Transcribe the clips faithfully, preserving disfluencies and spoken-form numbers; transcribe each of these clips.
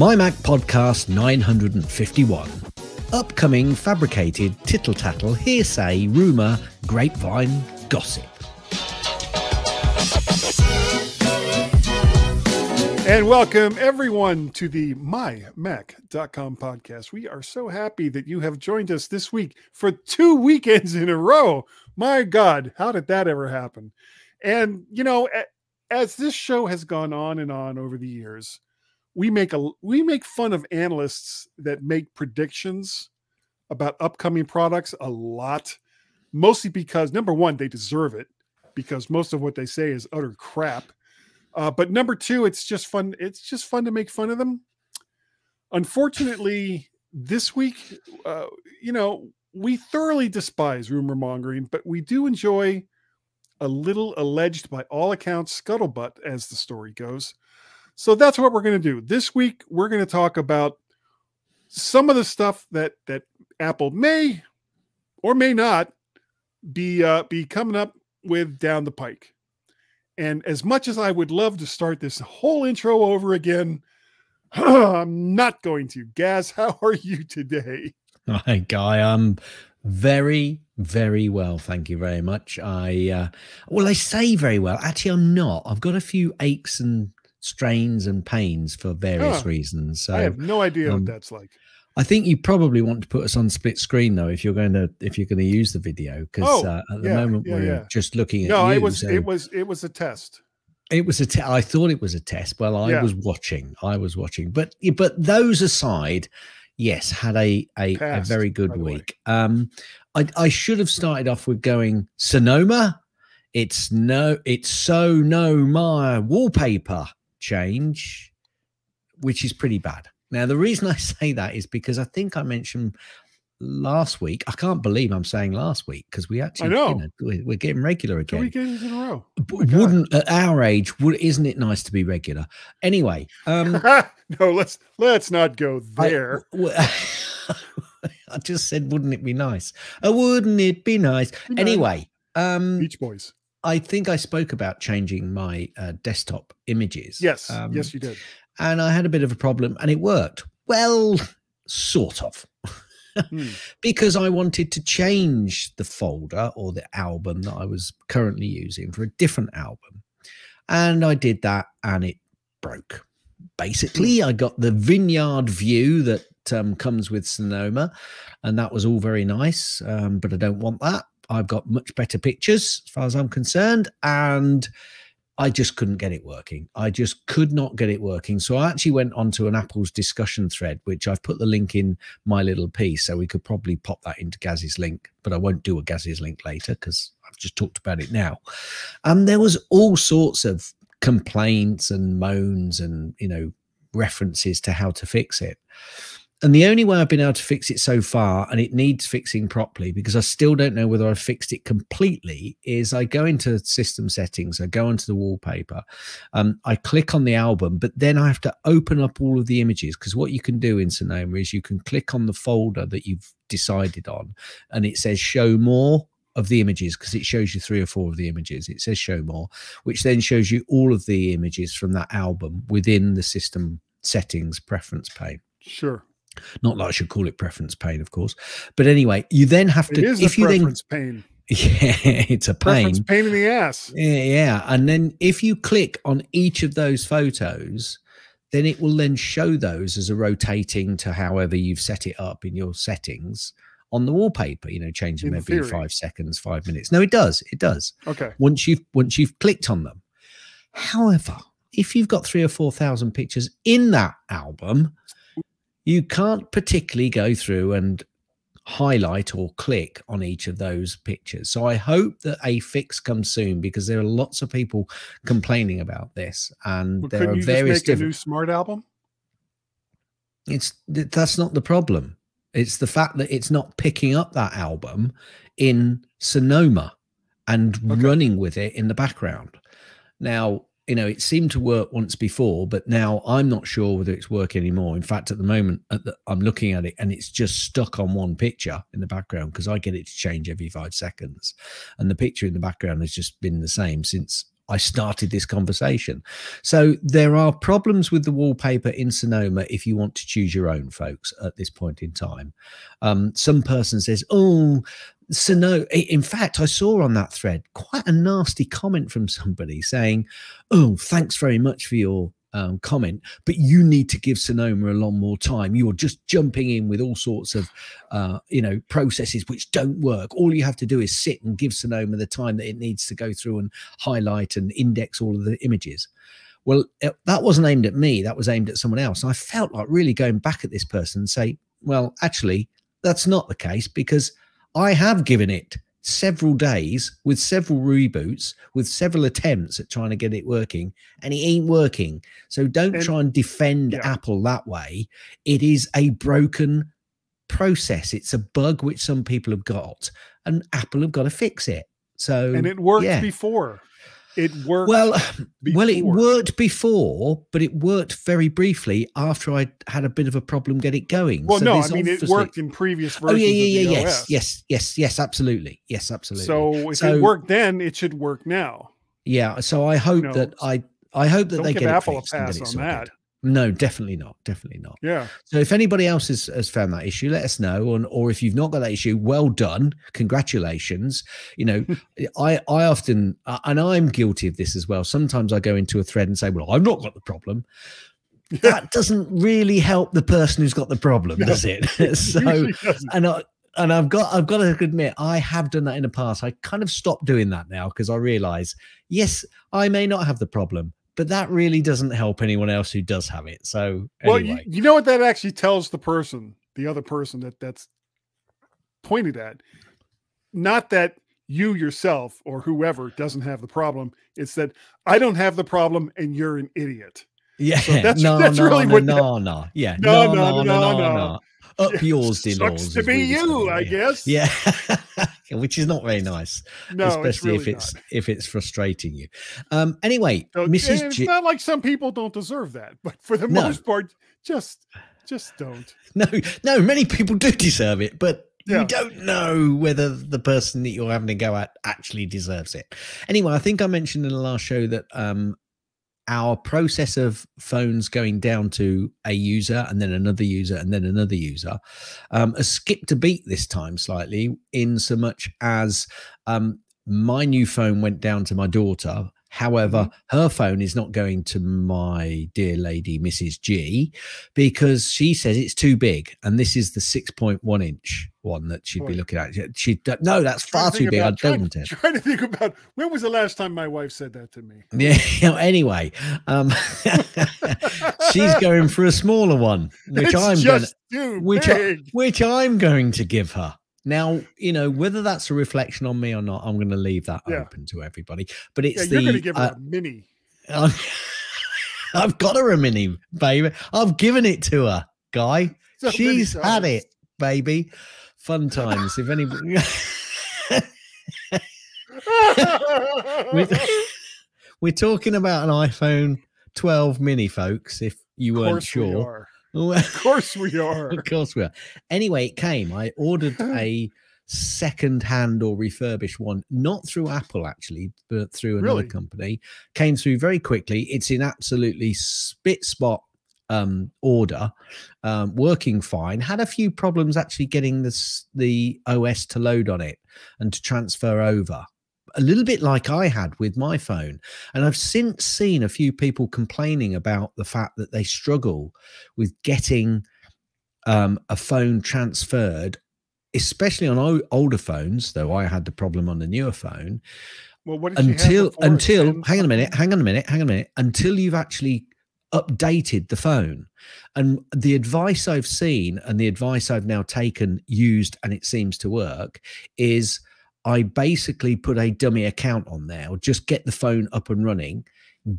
My Mac Podcast nine hundred fifty-one. Upcoming fabricated tittle-tattle, hearsay, rumour, grapevine, gossip. And welcome everyone to the My Mac dot com podcast. We are so happy that you have joined us this week for two weekends in a row. My God, how did that ever happen? And, you know, as this show has gone on and on over the years, we make a we make fun of analysts that make predictions about upcoming products a lot, mostly because, number one, they deserve it because most of what they say is utter crap. Uh, but number two, it's just fun. It's just fun to make fun of them. Unfortunately, this week, uh, you know, we thoroughly despise rumor mongering, but we do enjoy a little alleged, by all accounts, scuttlebutt, as the story goes. So that's what we're going to do this week. We're going to talk about some of the stuff that that Apple may or may not be uh, be coming up with down the pike. And as much as I would love to start this whole intro over again, I'm not going to. Gaz, how are you today? Hi, Guy. I'm very, very well. Thank you very much. I uh, well, I say very well. Actually, I'm not. I've got a few aches and strains and pains for various oh, reasons. So I have no idea um, what that's like. I think you probably want to put us on split screen though, if you're going to if you're going to use the video, because oh, uh, at the yeah, moment yeah, we're yeah. just looking at no, you, it was so it was it was a test. It was a te I thought it was a test. Well, I yeah. was watching. I was watching. But but those aside, yes, had a a, Passed, a very good week. Um, I I should have started off with going Sonoma. It's no, it's so no my wallpaper change, which is pretty bad. Now, the reason I say that is because I think I mentioned last week. I can't believe I'm saying last week because we actually, I know. You know, we're, we're getting regular again. Two weekends in a row. But wouldn't at our age? Would, isn't it nice to be regular? Anyway, um, no, let's let's not go there. I, I just said, wouldn't it be nice? Uh, wouldn't it be nice? Be nice. Anyway, um, Beach Boys. I think I spoke about changing my uh, desktop images. Yes, um, yes, you did. And I had a bit of a problem and it worked. Well, sort of. hmm. Because I wanted to change the folder or the album that I was currently using for a different album. And I did that and it broke. Basically, I got the vineyard view that um, comes with Sonoma. And that was all very nice, um, but I don't want that. I've got much better pictures as far as I'm concerned. And I just couldn't get it working. I just could not get it working. So I actually went onto an Apple's discussion thread, which I've put the link in my little piece. So we could probably pop that into Gaz's link, but I won't do a Gaz's link later because I've just talked about it now. And um, there was all sorts of complaints and moans and, you know, references to how to fix it. And the only way I've been able to fix it so far, and it needs fixing properly because I still don't know whether I've fixed it completely, is I go into system settings, I go onto the wallpaper, um, I click on the album, but then I have to open up all of the images because what you can do in Sonoma is you can click on the folder that you've decided on and it says show more of the images because it shows you three or four of the images. It says show more, which then shows you all of the images from that album within the system settings preference pane. Sure. Not that I should call it preference pane, of course. But anyway, you then have to. It is if a you preference then, pane. Yeah, it's a pain. Preference pain in the ass. Yeah, yeah. And then if you click on each of those photos, then it will then show those as a rotating to however you've set it up in your settings on the wallpaper. You know, change them in every theory. five seconds, five minutes. No, it does. It does. Okay. Once you've once you've clicked on them. However, if you've got three or four thousand pictures in that album, you can't particularly go through and highlight or click on each of those pictures. So I hope that a fix comes soon because there are lots of people complaining about this, and well, there are you various just make different. A new smart album. It's that's not the problem. It's the fact that it's not picking up that album in Sonoma and okay. running with it in the background. Now. You know, it seemed to work once before, but now I'm not sure whether it's working anymore. In fact, at the moment, at the, I'm looking at it and it's just stuck on one picture in the background because I get it to change every five seconds. And the picture in the background has just been the same since I started this conversation. So there are problems with the wallpaper in Sonoma if you want to choose your own, folks, at this point in time. Um, some person says, oh, Sonoma. In fact, I saw on that thread quite a nasty comment from somebody saying, oh, thanks very much for your Um, comment, but you need to give Sonoma a lot more time. You're just jumping in with all sorts of, uh, you know, processes which don't work. All you have to do is sit and give Sonoma the time that it needs to go through and highlight and index all of the images. Well, it, that wasn't aimed at me. That was aimed at someone else. And I felt like really going back at this person and say, well, actually, that's not the case, because I have given it several days with several reboots, with several attempts at trying to get it working, and it ain't working. So don't and, try and defend yeah. Apple that way. It is a broken process. It's a bug which some people have got, and Apple have got to fix it. So and it worked yeah. before. It worked well. Before. Well, it worked before, but it worked very briefly after I had a bit of a problem getting it going. Well, so no, I mean it worked in previous versions. Oh yeah, yeah, yeah, yes, yes, yes, yes, absolutely, yes, absolutely. So if so, it worked then, it should work now. Yeah. So I hope you know, that I, I hope that don't they give get Apple it fixed a pass and get it on that. No, definitely not. Definitely not. Yeah. So if anybody else has, has found that issue, let us know. And, or if you've not got that issue, well done. Congratulations. You know, I, I often, and I'm guilty of this as well. Sometimes I go into a thread and say, well, I've not got the problem. That doesn't really help the person who's got the problem, no, does it? So, it and I, and I've got, I've got to admit, I have done that in the past. I kind of stopped doing that now because I realize, yes, I may not have the problem, but that really doesn't help anyone else who does have it. So anyway. Well, you, you know what that actually tells the person, the other person that that's pointed at? Not that you yourself or whoever doesn't have the problem. It's that I don't have the problem and you're an idiot. Yeah. So that's, no, that's no, really no, what no, that, no. Yeah. No, no, no, no, no. no. Up yeah. yours, did Sucks to be you, I guess. Yeah. Which is not very nice, no, especially it's really if it's not. if it's frustrating you. Um, anyway, so, Missus It's G not like some people don't deserve that, but for the no. most part, just just don't. No, no, many people do deserve it, but yeah. you don't know whether the person that you're having to go at actually deserves it. Anyway, I think I mentioned in the last show that um, our process of phones going down to a user and then another user and then another user um, has skipped a beat this time slightly, in so much as um, my new phone went down to my daughter. However, her phone is not going to my dear lady, Missus G, because she says it's too big. And this is the six point one inch one that she'd Boy. be looking at. She'd no, that's far too big. About, I don't trying, want it. Trying to think about when was the last time my wife said that to me? Yeah. You know, anyway, um, she's going for a smaller one, which it's I'm just gonna, too which big. I, which I'm going to give her. Now, you know, whether that's a reflection on me or not, I'm going to leave that yeah. open to everybody. But it's yeah, you're the going to give uh, her a mini. I'm, I've got her a mini, baby. I've given it to her, guy. So she's had it, baby. Fun times. If anybody, we're, we're talking about an iPhone twelve mini, folks. If you weren't sure. We are. Of course we are. Of course we are. Anyway, it came. I ordered a second-hand or refurbished one, not through Apple, actually, but through another really? company. Came through very quickly. It's in absolutely spit-spot um, order, um, working fine. Had a few problems actually getting this, the O S to load on it and to transfer over. A little bit like I had with my phone. And I've since seen a few people complaining about the fact that they struggle with getting um, a phone transferred, especially on older phones, though I had the problem on the newer phone. Well, what did until, you have until, until hang on a minute, hang on a minute, hang on a minute, until you've actually updated the phone. And the advice I've seen and the advice I've now taken, used, and it seems to work is, I basically put a dummy account on there, or just get the phone up and running,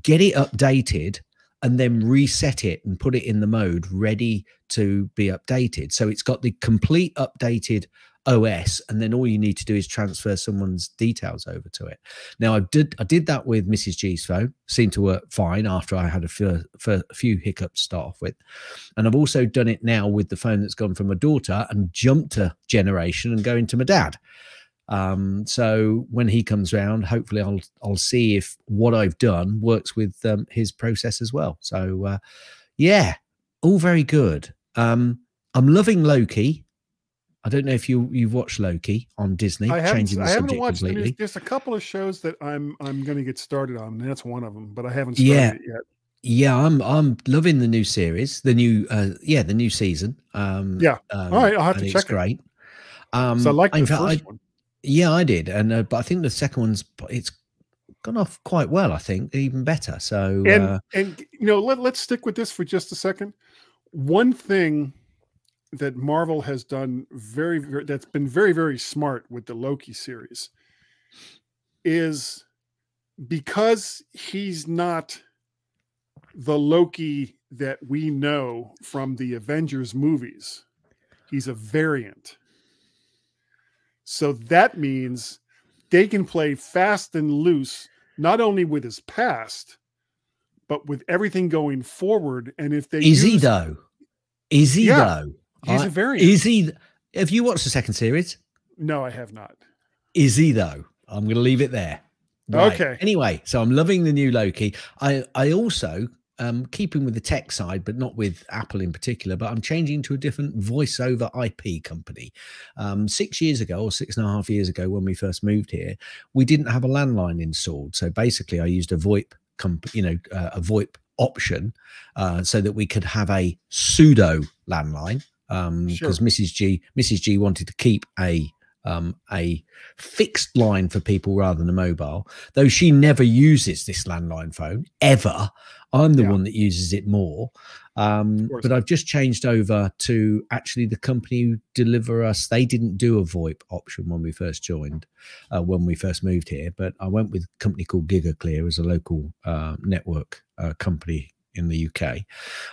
get it updated, and then reset it and put it in the mode ready to be updated. So it's got the complete updated O S, and then all you need to do is transfer someone's details over to it. Now, I did I did that with Missus G's phone. Seemed to work fine after I had a few, a few hiccups to start off with. And I've also done it now with the phone that's gone from my daughter and jumped a generation and going to my dad. Um, so when he comes round, hopefully I'll I'll see if what I've done works with um, his process as well. So uh, yeah, all very good. Um, I'm loving Loki. I don't know if you you've watched Loki on Disney. I haven't, changing the I haven't subject watched completely. There's, there's a couple of shows that I'm I'm going to get started on, and that's one of them. But I haven't started yeah. it yet. Yeah, I'm I'm loving the new series, the new uh, yeah, the new season. Um, yeah, um, all right, I'll have to check. It's great. It. Um, so I like the in fact, first I, one. Yeah, I did, and uh, but I think the second one's it's gone off quite well. I think even better. So and uh, and you know let let's stick with this for just a second. One thing that Marvel has done very, very that's been very, very smart with the Loki series is because he's not the Loki that we know from the Avengers movies. He's a variant. So that means they can play fast and loose, not only with his past, but with everything going forward. And if they is use, he though? Is he yeah, though? He's I, a variant. Is he? Have you watched the second series? No, I have not. Is he though? I'm going to leave it there. Right. Okay. Anyway, so I'm loving the new Loki. I I also um keeping with the tech side, but not with Apple in particular. But I'm changing to a different voiceover I P company. Um, six years ago, or six and a half years ago, when we first moved here, we didn't have a landline installed. So basically, I used a VoIP comp, you know, uh, a VoIP option, uh, so that we could have a pseudo landline. Um, because sure. Missus G, Missus G wanted to keep a um, a fixed line for people rather than a mobile. Though she never uses this landline phone ever. I'm the yeah. one that uses it more. Um, but I've just changed over to actually the company who deliver us. They didn't do a VoIP option when we first joined, uh, when we first moved here. But I went with a company called GigaClear as a local uh, network uh, company in the U K.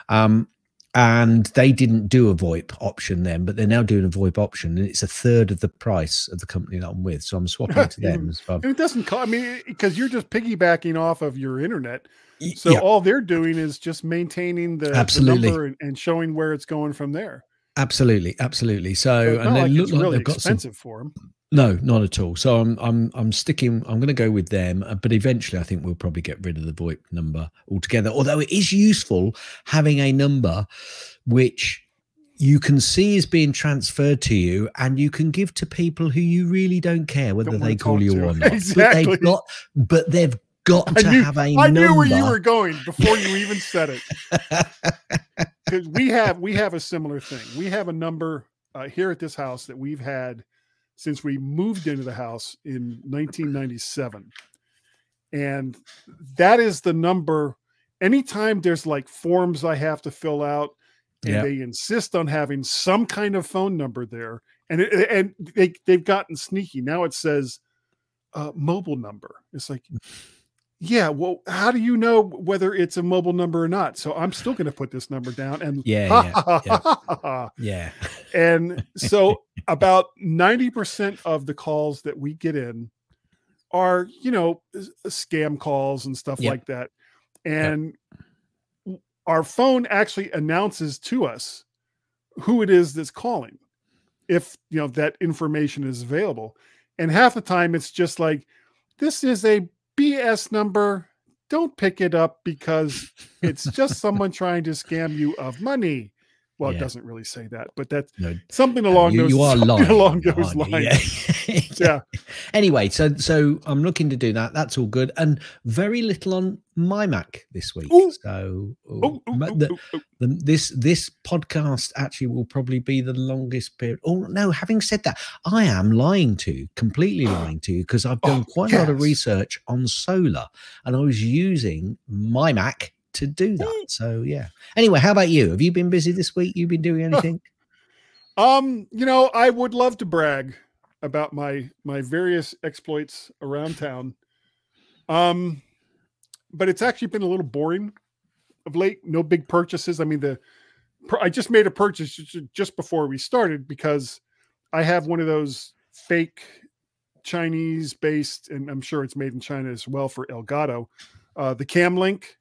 Um, And they didn't do a VoIP option then, but they're now doing a VoIP option, and it's a third of the price of the company that I'm with. So I'm swapping to them as well. It doesn't cost, I mean, because you're just piggybacking off of your internet. So yeah. all they're doing is just maintaining the, absolutely. the number and, and showing where it's going from there. Absolutely, absolutely. So, so and they like look like really they've got expensive some, for them. No, not at all. So I'm, I'm, I'm sticking. I'm going to go with them, but eventually I think we'll probably get rid of the VoIP number altogether. Although it is useful having a number which you can see is being transferred to you, and you can give to people who you really don't care whether don't they call you to. or not. Exactly. But they've got, but they've got I to knew, have a I number. I knew where you were going before you even said it. Because we have we have a similar thing. We have a number uh, here at this house that we've had since we moved into the house in nineteen ninety-seven. And that is the number. Anytime there's like forms I have to fill out, and yeah. they insist on having some kind of phone number there. And it, and they, they've gotten sneaky. Now it says uh, mobile number. It's like... Yeah, well, how do you know whether it's a mobile number or not? So I'm still going to put this number down. And yeah, yeah, yeah. yeah. And so about ninety percent of the calls that we get in are, you know, scam calls and stuff yep. like that. And yep. our phone actually announces to us who it is that's calling, if, you know, that information is available. And half the time it's just like, this is a B S number, don't pick it up because it's just someone trying to scam you of money. Well, yeah. it doesn't really say that, but that's no, something along you, those, you are lying, along those lines. Yeah. yeah. Anyway, so so I'm looking to do that. That's all good. And very little on MyMac this week. Ooh. So ooh, ooh, the, ooh, ooh. The, this this podcast actually will probably be the longest period. Oh no, having said that, I am lying to you, completely lying to you, because I've done oh, quite yes. a lot of research on solar, and I was using MyMac to do that. So yeah, anyway, how about you? Have you been busy this week? You've been doing anything? um you know, I would love to brag about my my various exploits around town, um but it's actually been a little boring of late. No big purchases. I mean, the I just made a purchase just before we started, because I have one of those fake Chinese based, and I'm sure it's made in China as well, for Elgato, uh the Cam Link.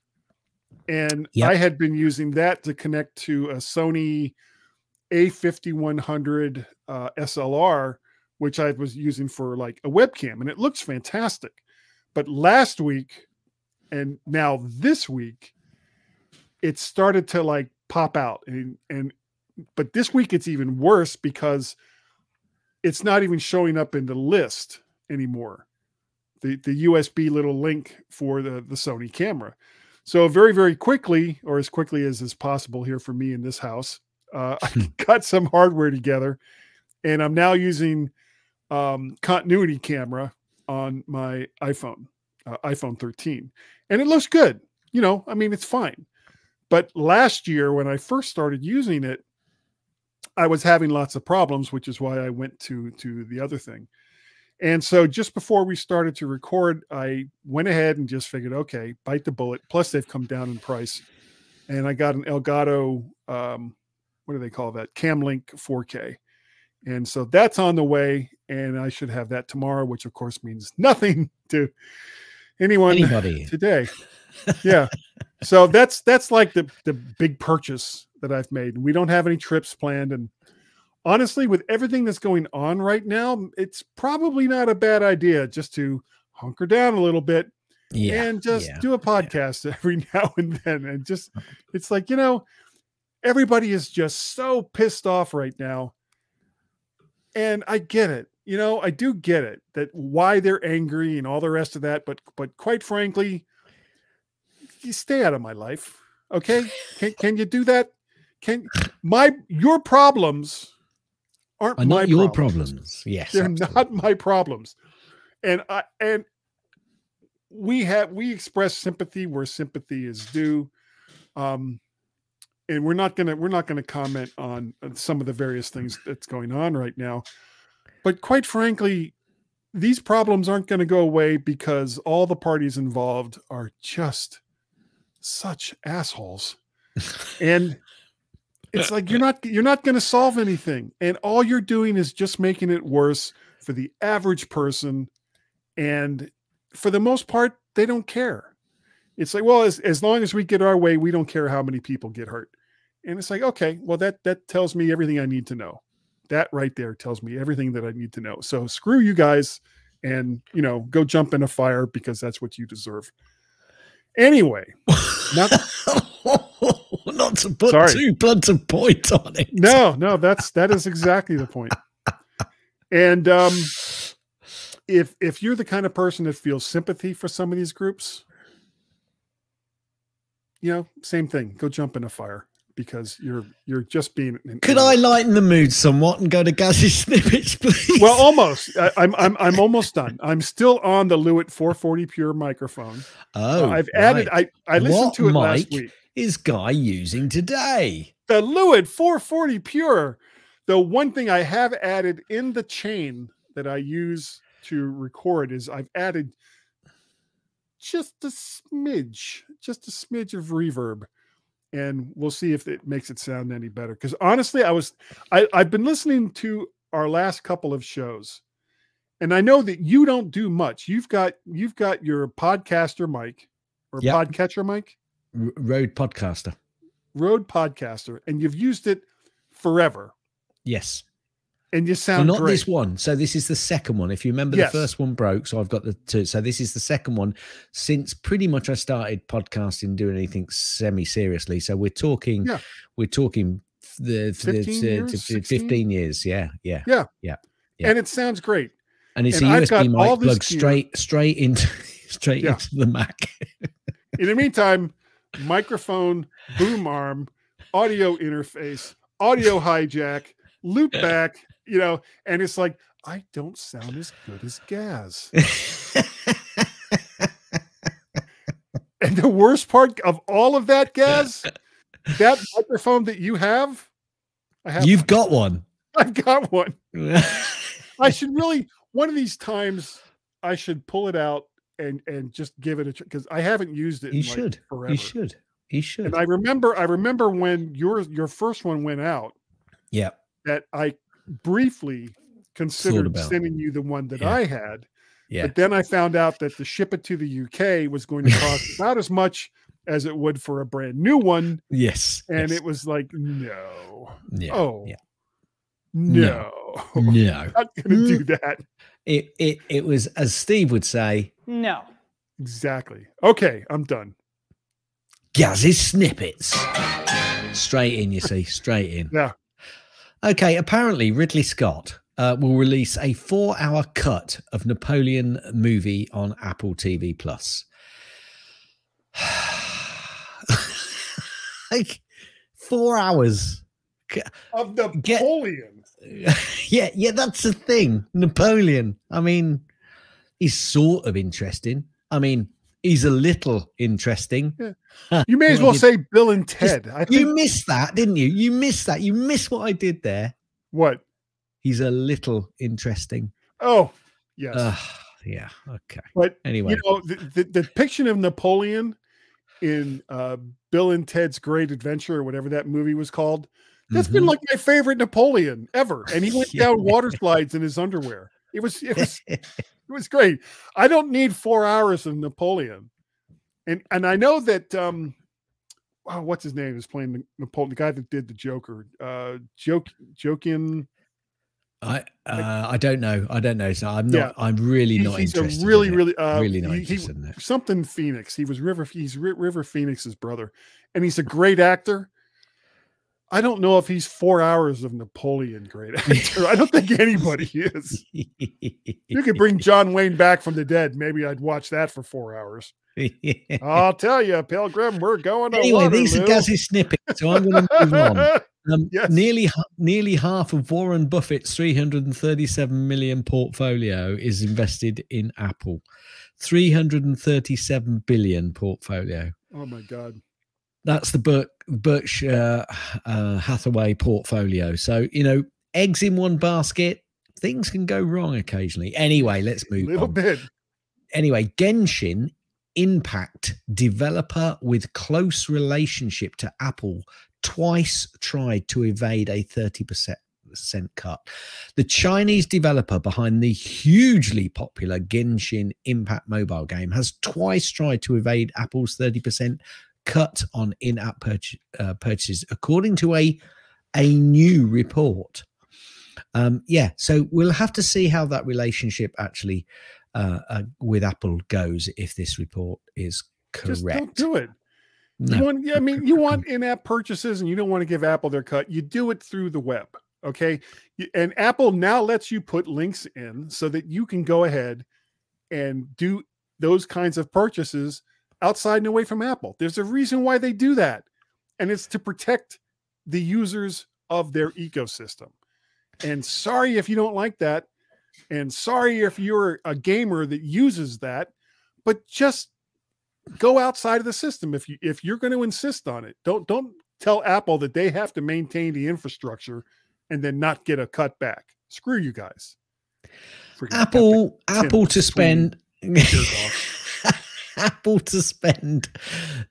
And yep. I had been using that to connect to a Sony A fifty-one hundred uh, S L R which I was using for like a webcam, and it looks fantastic. But last week and now this week, it started to like pop out. And, and but this week it's even worse because it's not even showing up in the list anymore. The, the U S B little link for the, the Sony camera. So very, very quickly, or as quickly as is possible here for me in this house, uh, I got some hardware together, and I'm now using um, continuity camera on my iPhone, uh, iPhone thirteen. And it looks good. You know, I mean, it's fine. But last year when I first started using it, I was having lots of problems, which is why I went to, to the other thing. And so just before we started to record, I went ahead and just figured, okay, bite the bullet. Plus they've come down in price. And I got an Elgato, um, what do they call that? Cam Link four K. And so that's on the way. And I should have that tomorrow, which of course means nothing to anyone Anybody. today. Yeah. So that's, that's like the, the big purchase that I've made. We don't have any trips planned, and honestly, with everything that's going on right now, it's probably not a bad idea just to hunker down a little bit yeah, and just yeah, do a podcast yeah. every now and then. And just, it's like, you know, everybody is just so pissed off right now. And I get it. You know, I do get it, that why they're angry and all the rest of that. But, but quite frankly, you stay out of my life. Okay. Can, can you do that? Can my, your problems aren't Are my not your problems. problems. Yes, they're absolutely. not my problems. And I and we have we express sympathy where sympathy is due, um, and we're not gonna we're not gonna comment on some of the various things that's going on right now. But quite frankly, these problems aren't going to go away because all the parties involved are just such assholes, and. It's like you're not you're not going to solve anything, and all you're doing is just making it worse for the average person. And for the most part, they don't care. It's like, well, as as long as we get our way, we don't care how many people get hurt. And it's like, okay, well, that that tells me everything I need to know. That right there tells me everything that I need to know. So screw you guys, and you know, go jump in a fire because that's what you deserve. Anyway, not. Not to put Sorry. too blunt a point on it. No, no, that's that is exactly the point. And um, if if you're the kind of person that feels sympathy for some of these groups, you know, same thing. Go jump in a fire because you're you're just being. An Could animal. I lighten the mood somewhat and go to Gazzy Snippets, please? Well, almost. I, I'm I'm I'm almost done. I'm still on the Lewitt four forty Pure microphone. Oh, uh, I've right. added. I I listened what to it mic? last week. Is Guy using today? The Lewitt four forty Pure. The one thing I have added in the chain that I use to record is I've added just a smidge, just a smidge of reverb. And we'll see if it makes it sound any better. Because honestly, I was, I, I've been listening to our last couple of shows. And I know that you don't do much. You've got, you've got your podcaster mic or yep. podcatcher mic. Rode Podcaster. Rode Podcaster. And you've used it forever. Yes. And you sound well, not great. This one. So this is the second one. If you remember, yes. the first one broke. So I've got the two. So this is the second one since pretty much I started podcasting, doing anything semi-seriously. So we're talking, yeah. we're talking the, fifteen, the, years, the, the fifteen years. Yeah, yeah. Yeah. Yeah. Yeah. And it sounds great. And it's and a I've U S B mic plugged straight, straight into, straight yeah. into the Mac. In the meantime, microphone, boom arm, audio interface, audio hijack, loop back, you know, and it's like, I don't sound as good as Gaz. And the worst part of all of that, Gaz, that microphone that you have, I have You've one. got one. I've got one. I should really, one of these times, I should pull it out and and just give it a try, because I haven't used it. You in like should. Forever. You should. You should. And I remember, I remember when your your first one went out. Yeah. That I briefly considered sending you the one that yeah. I had. Yeah. But then I found out that to ship it to the U K was going to cost about as much as it would for a brand new one. Yes. And yes. it was like, no. Yeah. Oh. Yeah. No, no, no. I'm not going to do that. It, it, it was, as Steve would say, no. Exactly. Okay, I'm done. Gaz's snippets. Straight in, you see, straight in. Yeah. Okay, apparently Ridley Scott uh, will release a four-hour cut of Napoleon movie on Apple T V Plus. Like four hours of Napoleon. Get, yeah, yeah, that's the thing. Napoleon. I mean, he's sort of interesting. I mean, he's a little interesting. Yeah. You may as well say Bill and Ted. Just, I think... You missed that, didn't you? You missed that. You missed what I did there. What? He's a little interesting. Oh, yes. Uh, yeah. Okay. But anyway, you know, the, the, the depiction of Napoleon in uh, Bill and Ted's Great Adventure, or whatever that movie was called, that's mm-hmm. been like my favorite Napoleon ever. And he went yeah. down water slides in his underwear. It was. It was It was great. I don't need four hours of Napoleon. And and I know that, um, oh, what's his name is playing Napoleon, the guy that did the Joker. Uh, joke, joking. I uh, I don't know. I don't know. So I'm not, yeah. I'm really he's, not he's interested. He's a really, in really, uh, really not he, interested he, in that. Something Phoenix. He was River, he's River Phoenix's brother. And he's a great actor. I don't know if he's four hours of Napoleon great actor. I don't think anybody is. You could bring John Wayne back from the dead. Maybe I'd watch that for four hours. I'll tell you, Pilgrim, we're going to Anyway, Waterloo. These are Gaz's snippets, so I'm going to move on. Um, yes. Nearly nearly half of Warren Buffett's three hundred thirty-seven million dollars portfolio is invested in Apple. three hundred thirty-seven billion dollars portfolio. Oh, my God. That's the Berk, Berkshire uh, Hathaway portfolio. So, you know, eggs in one basket, things can go wrong occasionally. Anyway, let's move on. A little bit. Anyway, Genshin Impact, developer with close relationship to Apple, twice tried to evade a thirty percent cut. The Chinese developer behind the hugely popular Genshin Impact mobile game has twice tried to evade Apple's thirty percent cut on in-app purchase, uh, purchases, according to a a new report. Um, yeah, so we'll have to see how that relationship actually uh, uh, with Apple goes if this report is correct. Just don't do it. No. You want, yeah, I mean, you want in-app purchases, and you don't want to give Apple their cut. You do it through the web, okay? And Apple now lets you put links in so that you can go ahead and do those kinds of purchases outside and away from Apple. There's a reason why they do that, and it's to protect the users of their ecosystem. And sorry if you don't like that, and sorry if you're a gamer that uses that, but just go outside of the system if you if you're going to insist on it. Don't don't tell Apple that they have to maintain the infrastructure and then not get a cut back. Screw you guys. Forget Apple Apple, Apple to spend. Apple to spend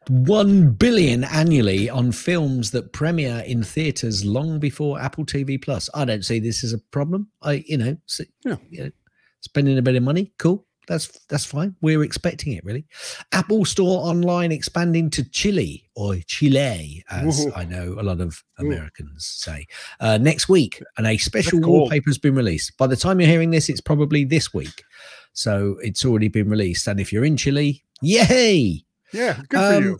one billion dollars annually on films that premiere in theaters long before Apple T V Plus. I don't see this as a problem. I, you know, so, yeah. you know, spending a bit of money, cool. That's that's fine. We're expecting it, really. Apple Store Online expanding to Chile, or Chile, as Whoa. I know a lot of Americans Whoa. say. Uh, next week, and a special cool. wallpaper has been released. By the time you're hearing this, it's probably this week. So it's already been released. And if you're in Chile, yay! Yeah, good um, for you.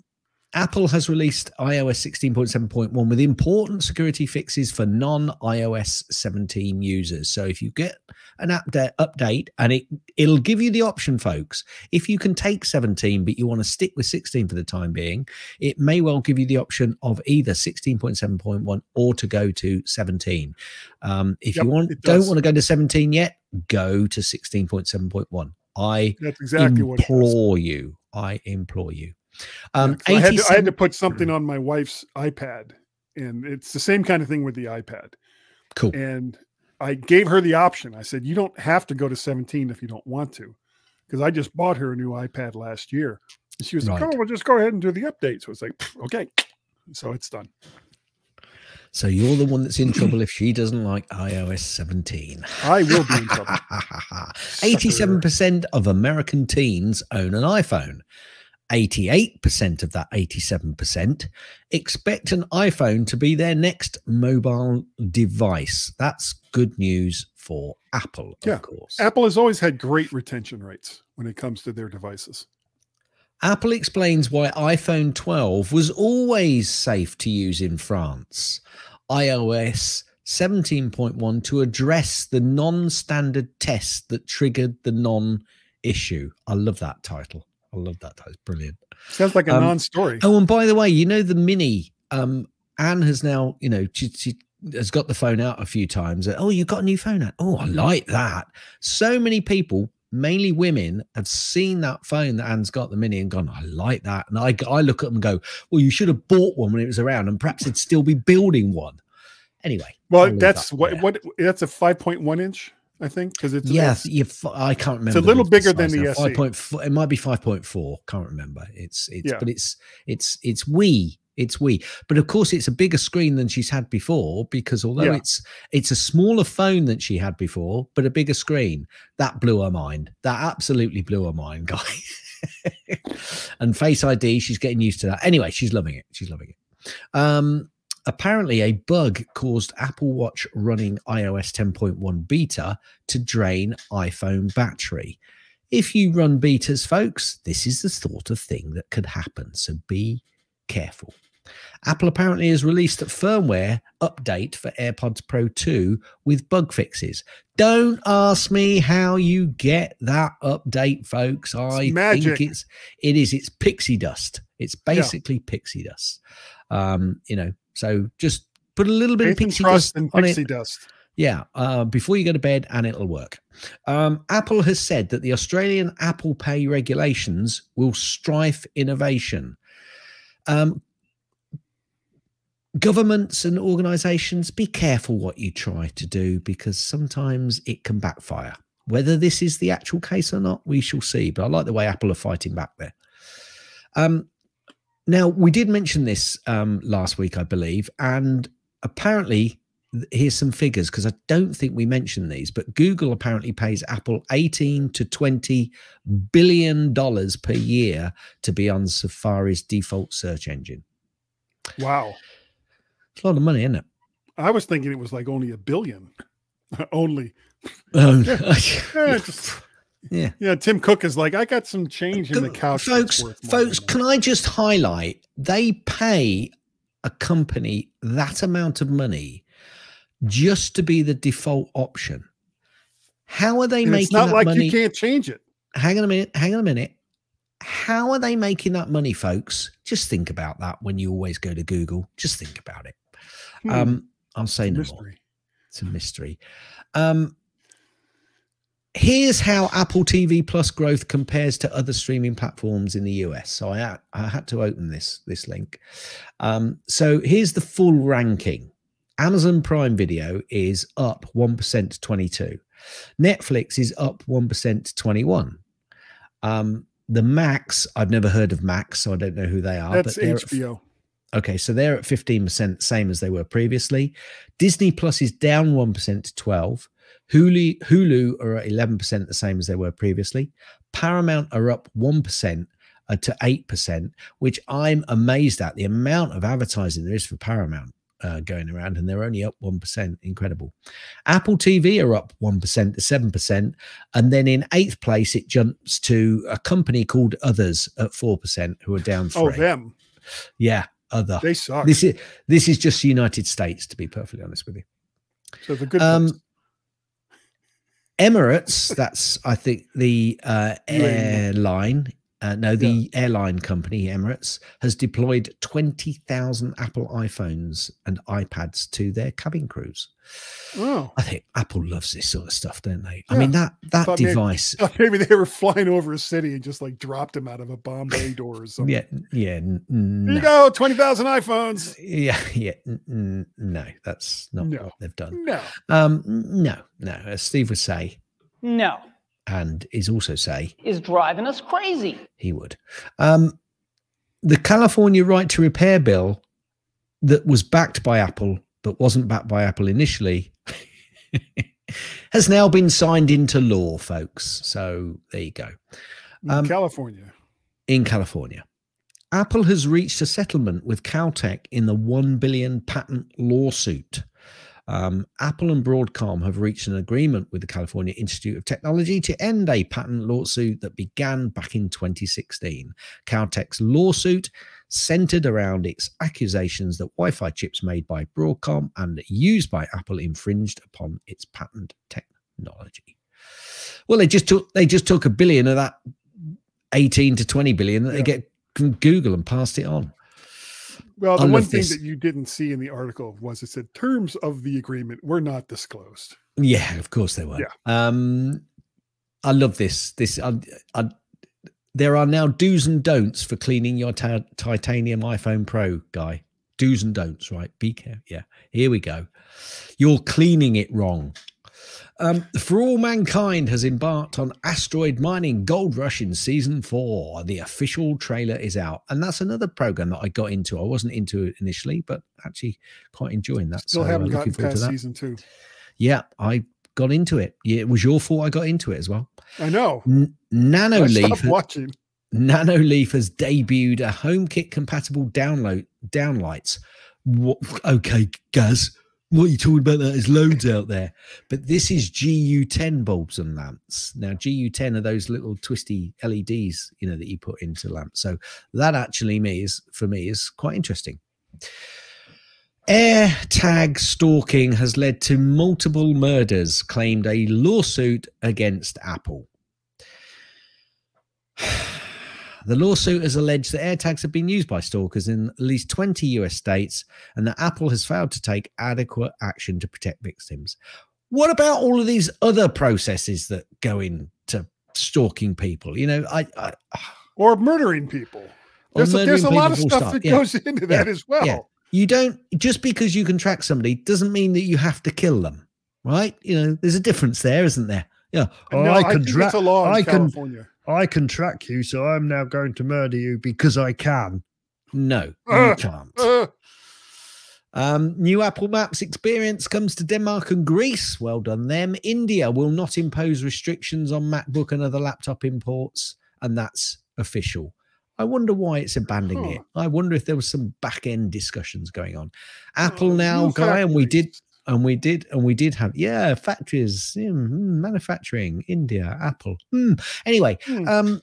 Apple has released iOS sixteen point seven point one with important security fixes for non-iOS seventeen users. So if you get an update, and it, it'll give you the option, folks. If you can take seventeen, but you want to stick with sixteen for the time being, it may well give you the option of either sixteen point seven point one or to go to seventeen. Um, if yep, you want, don't want to go to seventeen yet, go to sixteen point seven point one. I That's exactly implore what you. I implore you. Um, yeah, I, had to, I had to put something on my wife's iPad, and it's the same kind of thing with the iPad. Cool. And I gave her the option. I said, you don't have to go to seventeen if you don't want to, because I just bought her a new iPad last year. And she was right. like, oh, well, just go ahead and do the update. So it's like, okay. So it's done. So you're the one that's in trouble if she doesn't like iOS seventeen. I will be in trouble. eighty-seven percent of American teens own an iPhone. eighty-eight percent of that eighty-seven percent expect an iPhone to be their next mobile device. That's good news for Apple, yeah. of course. Apple has always had great retention rates when it comes to their devices. Apple explains why iPhone twelve was always safe to use in France. iOS seventeen point one to address the non-standard test that triggered the non-issue. I love that title. I love that. That's brilliant. Sounds like a um, non-story. Oh, and by the way, you know, the Mini, um, Anne has now, you know, she, she has got the phone out a few times. Oh, you got a new phone out. Oh, I like that. So many people, mainly women, have seen that phone that Anne's got, the Mini, and gone, I like that. And I, I look at them and go, well, you should have bought one when it was around, and perhaps it'd still be building one. Anyway. Well, that's that what, what, that's a five point one inch. I think, because it's yes, yeah, I can't remember. It's a little bigger than the S E. five point four, it might be five point four. Can't remember. It's it's yeah. but it's it's it's wee. It's wee. But of course, it's a bigger screen than she's had before, because although yeah. it's it's a smaller phone than she had before, but a bigger screen. That blew her mind. That absolutely blew her mind, guys. And Face I D, she's getting used to that. Anyway, she's loving it. She's loving it. Um. Apparently, a bug caused Apple Watch running iOS ten point one beta to drain iPhone battery. If you run betas, folks, this is the sort of thing that could happen, so be careful. Apple apparently has released a firmware update for AirPods Pro two with bug fixes. Don't ask me how you get that update, folks. I it's magic. think it's it is it's pixie dust. It's basically yeah. pixie dust. Um, you know. So just put a little bit Faith of pixie dust and on pixie it. Dust. Yeah, uh, before you go to bed, and it'll work. Um, Apple has said that the Australian Apple Pay regulations will strife innovation. Um, governments and organisations, be careful what you try to do, because sometimes it can backfire. Whether this is the actual case or not, we shall see. But I like the way Apple are fighting back there. Um, Now, we did mention this um, last week, I believe, and apparently, here's some figures, because I don't think we mentioned these, but Google apparently pays Apple eighteen to twenty billion dollars per year to be on Safari's default search engine. Wow. It's a lot of money, isn't it? I was thinking it was like only a billion. Only. Um, yeah, just... Yeah, yeah. Tim Cook is like, I got some change in the couch. Folks, folks, can I just highlight? They pay a company that amount of money just to be the default option. How are they making that money? It's not like you can't change it. Hang on a minute. Hang on a minute. How are they making that money, folks? Just think about that when you always go to Google. Just think about it. Hmm. Um, I'll say no more. It's a mystery. Um, Here's how Apple T V Plus growth compares to other streaming platforms in the U S. So I had, I had to open this, this link. Um, so here's the full ranking. Amazon Prime Video is up one percent to twenty-two. Netflix is up one percent to twenty-one. Um, the Max, I've never heard of Max, so I don't know who they are. That's but H B O. At, okay, so they're at fifteen percent, same as they were previously. Disney Plus is down one percent to twelve. Hulu, Hulu are at eleven percent, the same as they were previously. Paramount are up one percent to eight percent, which I'm amazed at. The amount of advertising there is for Paramount uh, going around, and they're only up one percent. Incredible. Apple T V are up one percent to seven percent. And then in eighth place, it jumps to a company called Others at four percent, who are down three. Oh, them. Yeah, Other. They suck. This is, this is just the United States, to be perfectly honest with you. So the good um, ones. Emirates, that's, I think, the uh, airline, uh, no, the yeah. airline company, Emirates, has deployed twenty thousand Apple iPhones and iPads to their cabin crews. Oh. I think Apple loves this sort of stuff, don't they? Yeah. I mean, that that thought device. Maybe, maybe they were flying over a city and just like dropped them out of a bomb bay door or something. Yeah, yeah. No. Here you go, twenty thousand iPhones. Yeah, yeah. No, that's not no. what they've done. No. Um, no, no. As Steve would say. No. And is also say. Is driving us crazy. He would. Um, the California right to repair bill that was backed by Apple but wasn't backed by Apple initially, has now been signed into law, folks. So there you go. Um, California. in California. Apple has reached a settlement with Caltech in the one billion dollar patent lawsuit. Um, Apple and Broadcom have reached an agreement with the California Institute of Technology to end a patent lawsuit that began back in twenty sixteen. Caltech's lawsuit centered around its accusations that Wi-Fi chips made by Broadcom and used by Apple infringed upon its patent technology. Well, they just took they just took a billion of that eighteen to twenty billion that yeah. they get from Google and passed it on. Well, the one thing this. that you didn't see in the article was it said terms of the agreement were not disclosed. Yeah, of course they were. Yeah. Um, I love this. This I, I, there are now do's and don'ts for cleaning your titanium iPhone Pro, Guy. Do's and don'ts, right? Be careful. Yeah, here we go. You're cleaning it wrong. Um, For All Mankind has embarked on Asteroid Mining Gold Rush in Season four. The official trailer is out. And that's another program that I got into. I wasn't into it initially, but actually quite enjoying that. Still so haven't gotten past Season two. Yeah, I got into it. Yeah, it was your fault I got into it as well. I know. N Nano I Leaf. watching. Nano Leaf has debuted a HomeKit-compatible download downlights. What, okay, Gaz. What you're talking about, that is loads out there. But this is G U ten bulbs and lamps. Now, G U ten are those little twisty L E Ds, you know, that you put into lamps. So that actually me is, for me is quite interesting. AirTag stalking has led to multiple murders, claimed a lawsuit against Apple. The lawsuit has alleged that AirTags have been used by stalkers in at least twenty U S states and that Apple has failed to take adequate action to protect victims. What about all of these other processes that go into stalking people? You know, I, I or murdering people. There's, murdering a, there's a lot of stuff, stuff. that yeah. goes into yeah. that as well. Yeah. You don't, just because you can track somebody doesn't mean that you have to kill them, right? You know, there's a difference there, isn't there? Yeah. Oh, no, I can track. I, I can. California. I can track you, so I'm now going to murder you because I can. No, uh, you can't. Uh. Um, new Apple Maps experience comes to Denmark and Greece. Well done them. India will not impose restrictions on MacBook and other laptop imports, and that's official. I wonder why it's abandoning huh. it. I wonder if there was some back-end discussions going on. Apple oh, now, Guy, and we did... And we did, and we did have, yeah, factories, mm, manufacturing, India, Apple. Mm. Anyway, mm. Um,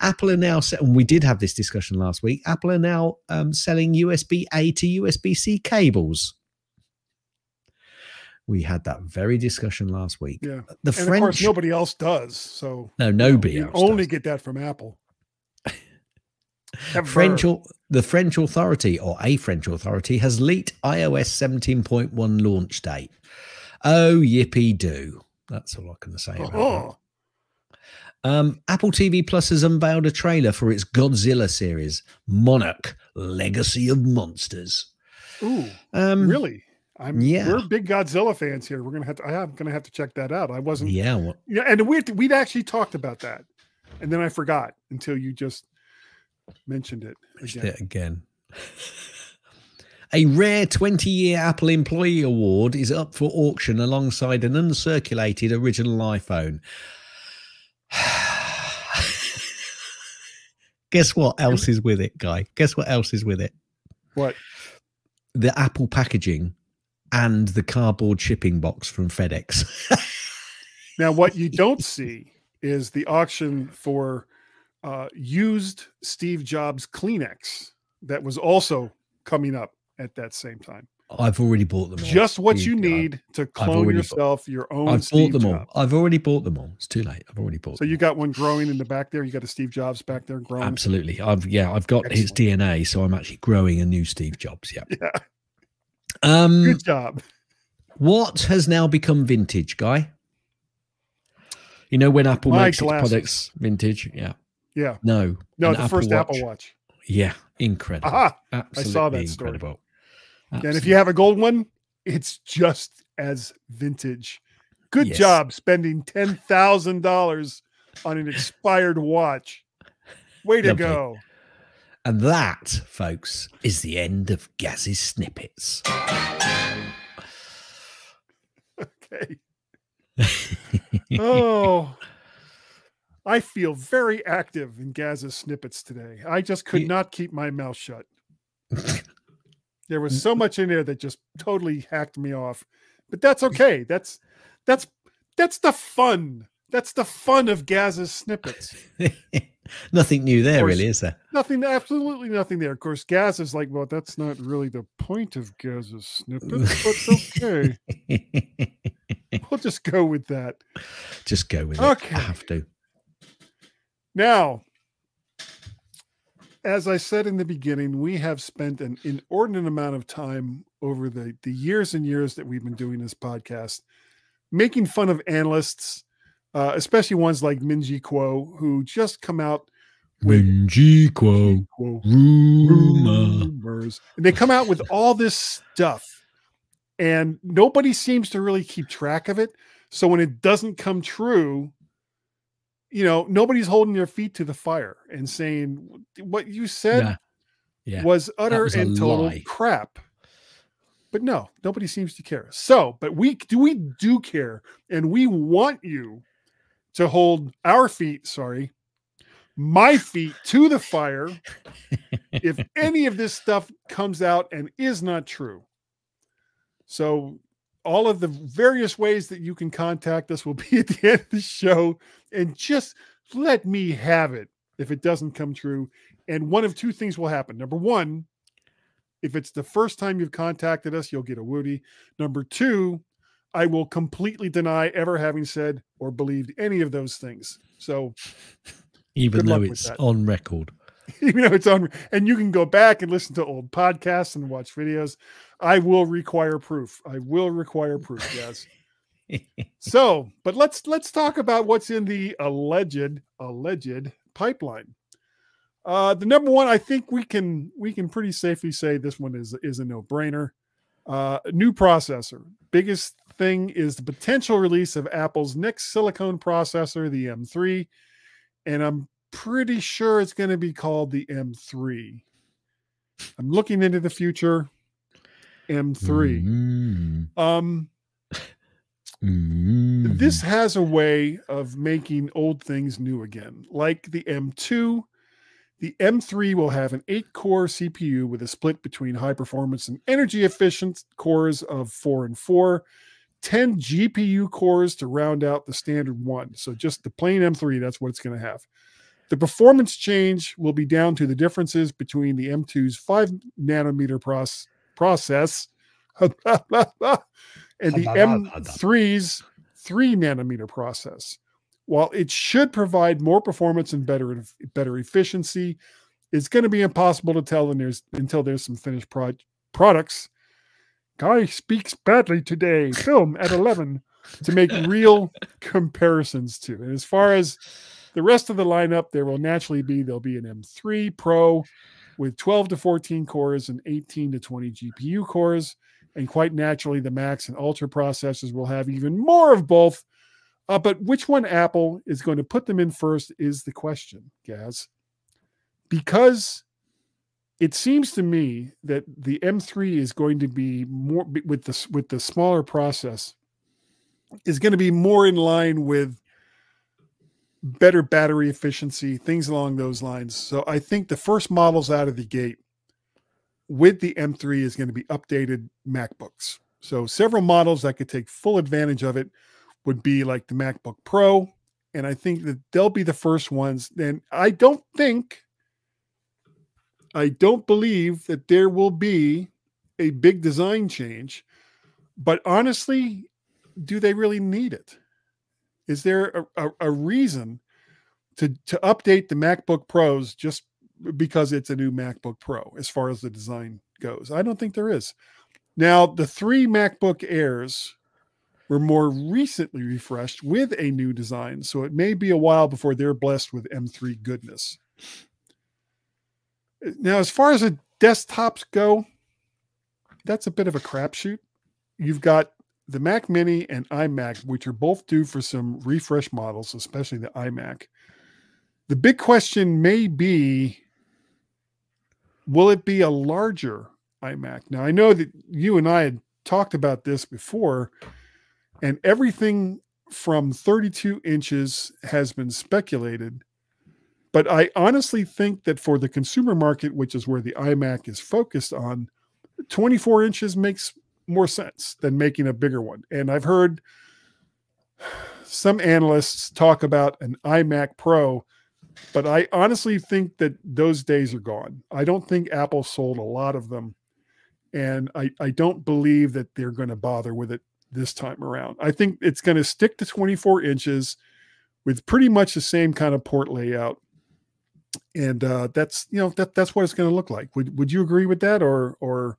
Apple are now, and we did have this discussion last week, Apple are now um, selling U S B A to U S B C cables. We had that very discussion last week. Yeah. The and French, of course, nobody else does. So no, nobody you else only does. get that from Apple. Ever. French, the French authority or a French authority has leaked i O S seventeen point one launch date. Oh, yippee do. That's all I can say about uh-huh. that. Um, Apple T V Plus has unveiled a trailer for its Godzilla series, Monarch Legacy of Monsters. Ooh, um, really? I'm, yeah, we're big Godzilla fans here. We're gonna have to. I'm gonna have to check that out. I wasn't. Yeah, well, yeah, and we we'd actually talked about that, and then I forgot until you just. mentioned it again. It again. A rare twenty-year Apple Employee Award is up for auction alongside an uncirculated original iPhone. Guess what else is with it, Guy? Guess what else is with it? What? The Apple packaging and the cardboard shipping box from FedEx. Now, what you don't see is the auction for... Uh, used Steve Jobs Kleenex that was also coming up at that same time. I've already bought them all. Just what you need to clone yourself your own I've Steve bought them Jobs. all. I've already bought them all. It's too late. I've already bought them. So you got one growing in the back there? You got a Steve Jobs back there growing? Absolutely. I've Yeah, I've got Excellent. his D N A, so I'm actually growing a new Steve Jobs. Yeah. yeah. Um, Good job. What has now become vintage, Guy? You know when Apple My makes glasses. its products vintage? Yeah. Yeah. No. No, the first Apple Watch. Yeah. Incredible. Aha, I saw that story. And if you have a gold one, it's just as vintage. Good job spending ten thousand dollars on an expired watch. Way to go. And that, folks, is the end of Gaz's Snippets. Okay. Oh. I feel very active in Gaz's snippets today. I just could yeah. not keep my mouth shut. There was so much in there that just totally hacked me off, but that's okay. That's, that's, that's the fun. That's the fun of Gaz's snippets. Nothing new there, course, really, is there? Nothing, absolutely nothing there. Of course, Gaz is like, well, that's not really the point of Gaz's snippets, but okay. We'll just go with that. Just go with okay. it. I have to. Now, as I said in the beginning, we have spent an inordinate amount of time over the, the years and years that we've been doing this podcast making fun of analysts, uh, especially ones like Ming-Chi Kuo, who just come out with Ming-Chi Kuo rumors. And they come out with all this stuff, and nobody seems to really keep track of it. So when it doesn't come true, you know, nobody's holding their feet to the fire and saying what you said nah. yeah. was utter was and total lie. crap. But no, nobody seems to care. So, but we do we do care, and we want you to hold our feet, sorry, my feet to the fire if any of this stuff comes out and is not true. So all of the various ways that you can contact us will be at the end of the show. And just let me have it if it doesn't come true. And one of two things will happen. Number one, if it's the first time you've contacted us, you'll get a woody. Number two, I will completely deny ever having said or believed any of those things. So even though it's on record. Even though it's on, and you can go back and listen to old podcasts and watch videos. I will require proof. I will require proof, yes. So, but let's let's talk about what's in the alleged alleged pipeline. Uh, the number one, I think we can we can pretty safely say this one is is a no-brainer. Uh, new processor. Biggest thing is the potential release of Apple's next silicone processor, the M three, and I'm pretty sure it's going to be called the M three. I'm looking into the future. M three. Mm-hmm. Um, mm-hmm. This has a way of making old things new again. Like the M two, the M three will have an eight-core C P U with a split between high-performance and energy-efficient cores of four and four, ten G P U cores to round out the standard one. So just the plain M three, that's what it's going to have. The performance change will be down to the differences between the M two's five nanometer process process and the M three's three nanometer process. While it should provide more performance and better better efficiency, it's going to be impossible to tell when there's, until there's some finished pro products. Guy speaks badly today. Film at eleven to make real comparisons to. And as far as the rest of the lineup, there will naturally be there'll be an M three Pro with twelve to fourteen cores and eighteen to twenty G P U cores. And quite naturally, the Max and Ultra processors will have even more of both. Uh, but which one Apple is going to put them in first is the question, Gaz. Because it seems to me that the M three is going to be more, with the, with the smaller process, is going to be more in line with better battery efficiency, things along those lines. So I think the first models out of the gate with the M three is going to be updated MacBooks. So several models that could take full advantage of it would be like the MacBook Pro. And I think that they'll be the first ones. Then I don't think, I don't believe that there will be a big design change, but honestly, do they really need it? Is there a, a, a reason to, to update the MacBook Pros just because it's a new MacBook Pro as far as the design goes? I don't think there is. Now, the three MacBook Airs were more recently refreshed with a new design, so it may be a while before they're blessed with M three goodness. Now, as far as the desktops go, that's a bit of a crapshoot. You've got the Mac Mini and iMac, which are both due for some refresh models, especially the iMac. The big question may be, will it be a larger iMac? Now, I know that you and I had talked about this before, and everything from thirty-two inches has been speculated, but I honestly think that for the consumer market, which is where the iMac is focused on, twenty-four inches makes more sense than making a bigger one. And I've heard some analysts talk about an iMac Pro, but I honestly think that those days are gone. I don't think Apple sold a lot of them, and I, I don't believe that they're going to bother with it this time around. I think it's going to stick to twenty-four inches with pretty much the same kind of port layout. And uh, that's, you know, that that's what it's going to look like. Would would you agree with that, or or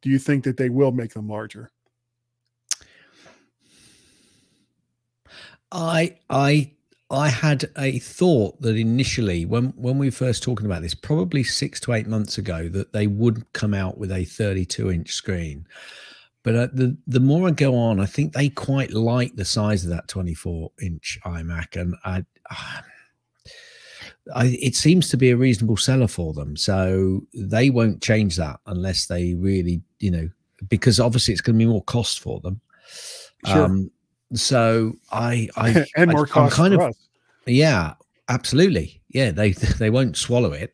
do you think that they will make them larger? I I I had a thought that initially, when when we were first talking about this, probably six to eight months ago, that they would come out with a thirty-two inch screen. But uh, the the more I go on, I think they quite like the size of that twenty-four inch iMac, and I, I, I it seems to be a reasonable seller for them. So they won't change that unless they really, you know, because obviously it's going to be more cost for them. Sure. Um, so I, I and I, more cost kind for of, us. Yeah, absolutely. Yeah, they they won't swallow it,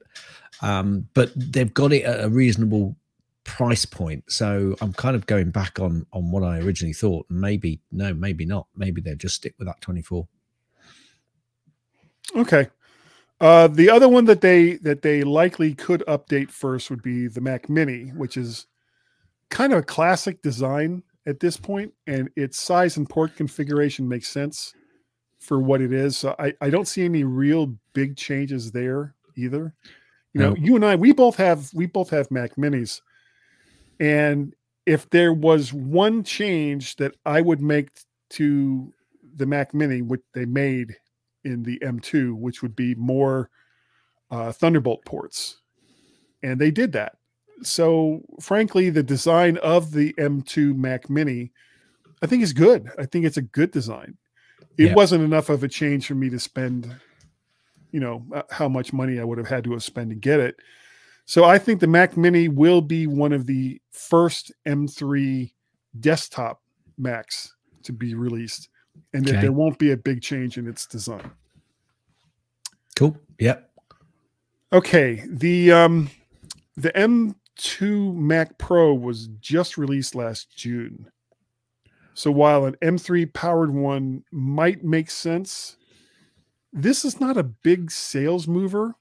um, but they've got it at a reasonable price point. So I'm kind of going back on on what I originally thought. Maybe no, maybe not. Maybe they'll just stick with that twenty-four. Okay. Uh, the other one that they that they likely could update first would be the Mac Mini, which is kind of a classic design at this point, and its size and port configuration makes sense for what it is. So I I don't see any real big changes there either. You know, no. you and I we both have we both have Mac Minis. And if there was one change that I would make to the Mac Mini, which they made in the M two, which would be more uh, Thunderbolt ports. And they did that. So frankly, the design of the M two Mac Mini, I think is good. I think it's a good design. It yeah. wasn't enough of a change for me to spend, you know, how much money I would have had to have spent to get it. So I think the Mac Mini will be one of the first M three desktop Macs to be released, and okay. that there won't be a big change in its design. Cool. Yep. Okay. The um, the M two Mac Pro was just released last June. So while an M three powered one might make sense, this is not a big sales mover.